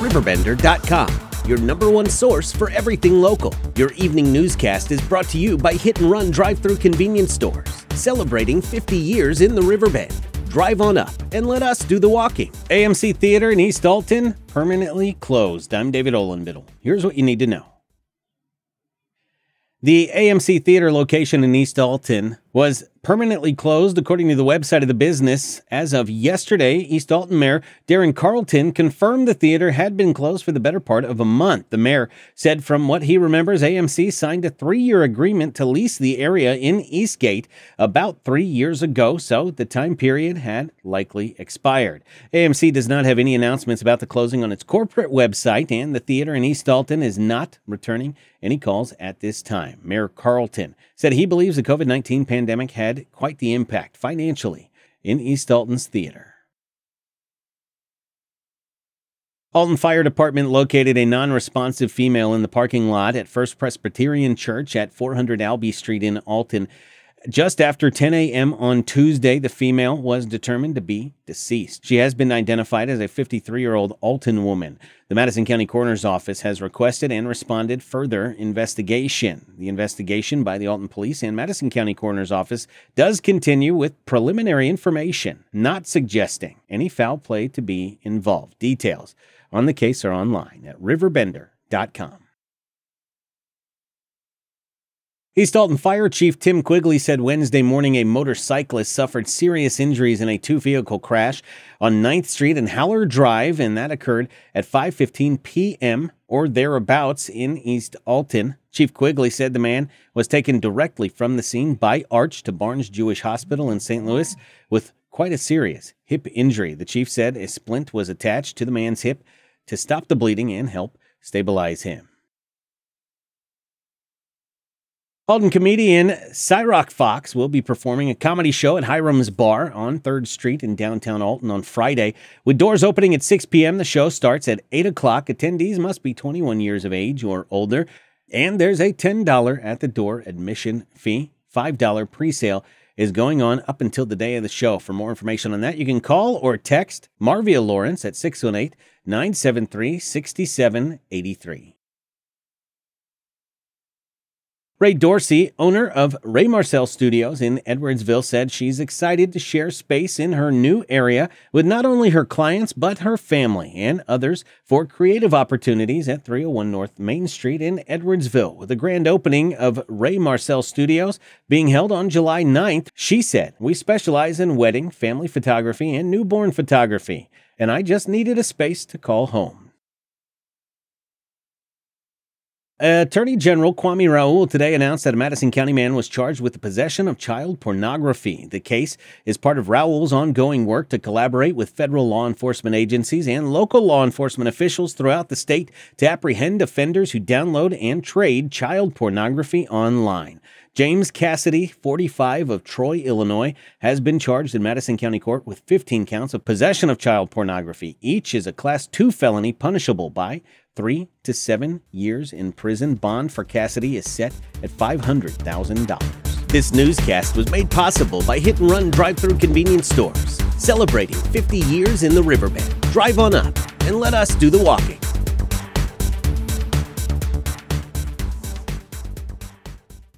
Riverbender.com, your number one source for everything local. Your evening newscast is brought to you by Hit and Run drive-thru convenience stores, celebrating 50 years in the Riverbend. Drive on up and let us do the walking. AMC Theater in East Alton, permanently closed. I'm David Olinbiddle. Here's what you need to know. The AMC Theater location in East Alton was permanently closed, according to the website of the business. As of yesterday, East Alton Mayor Darren Carlton confirmed the theater had been closed for the better part of a month. The mayor said from what he remembers, AMC signed a 3-year agreement to lease the area in Eastgate about 3 years ago, so the time period had likely expired. AMC does not have any announcements about the closing on its corporate website, and the theater in East Alton is not returning any calls at this time. Mayor Carlton said he believes the COVID-19 pandemic had quite the impact financially in East Alton's theater. Alton Fire Department located a non-responsive female in the parking lot at First Presbyterian Church at 400 Albee Street in Alton. Just after 10 a.m. on Tuesday, the female was determined to be deceased. She has been identified as a 53-year-old Alton woman. The Madison County Coroner's Office has requested and responded further investigation. The investigation by the Alton Police and Madison County Coroner's Office does continue with preliminary information, not suggesting any foul play to be involved. Details on the case are online at riverbender.com. East Alton Fire Chief Tim Quigley said Wednesday morning a motorcyclist suffered serious injuries in a two-vehicle crash on 9th Street and Howler Drive, and that occurred at 5:15 p.m. or thereabouts in East Alton. Chief Quigley said the man was taken directly from the scene by Arch to Barnes Jewish Hospital in St. Louis with quite a serious hip injury. The chief said a splint was attached to the man's hip to stop the bleeding and help stabilize him. Alton comedian Cyrock Fox will be performing a comedy show at Hiram's Bar on 3rd Street in downtown Alton on Friday. With doors opening at 6 p.m., the show starts at 8 o'clock. Attendees must be 21 years of age or older, and there's a $10 at-the-door admission fee. $5 pre-sale is going on up until the day of the show. For more information on that, you can call or text Marvia Lawrence at 618-973-6783. Ray Dorsey, owner of Ray Marcel Studios in Edwardsville, said she's excited to share space in her new area with not only her clients, but her family and others for creative opportunities at 301 North Main Street in Edwardsville. With the grand opening of Ray Marcel Studios being held on July 9th, she said, "We specialize in wedding, family photography, and newborn photography, and I just needed a space to call home." Attorney General Kwame Raoul today announced that a Madison County man was charged with the possession of child pornography. The case is part of Raoul's ongoing work to collaborate with federal law enforcement agencies and local law enforcement officials throughout the state to apprehend offenders who download and trade child pornography online. James Cassidy, 45, of Troy, Illinois, has been charged in Madison County Court with 15 counts of possession of child pornography. Each is a Class II felony punishable by 3 to 7 years in prison. Bond for Cassidy is set at $500,000. This newscast was made possible by Hit and Run drive-thru convenience stores, celebrating 50 years in the Riverbend. Drive on up and let us do the walking.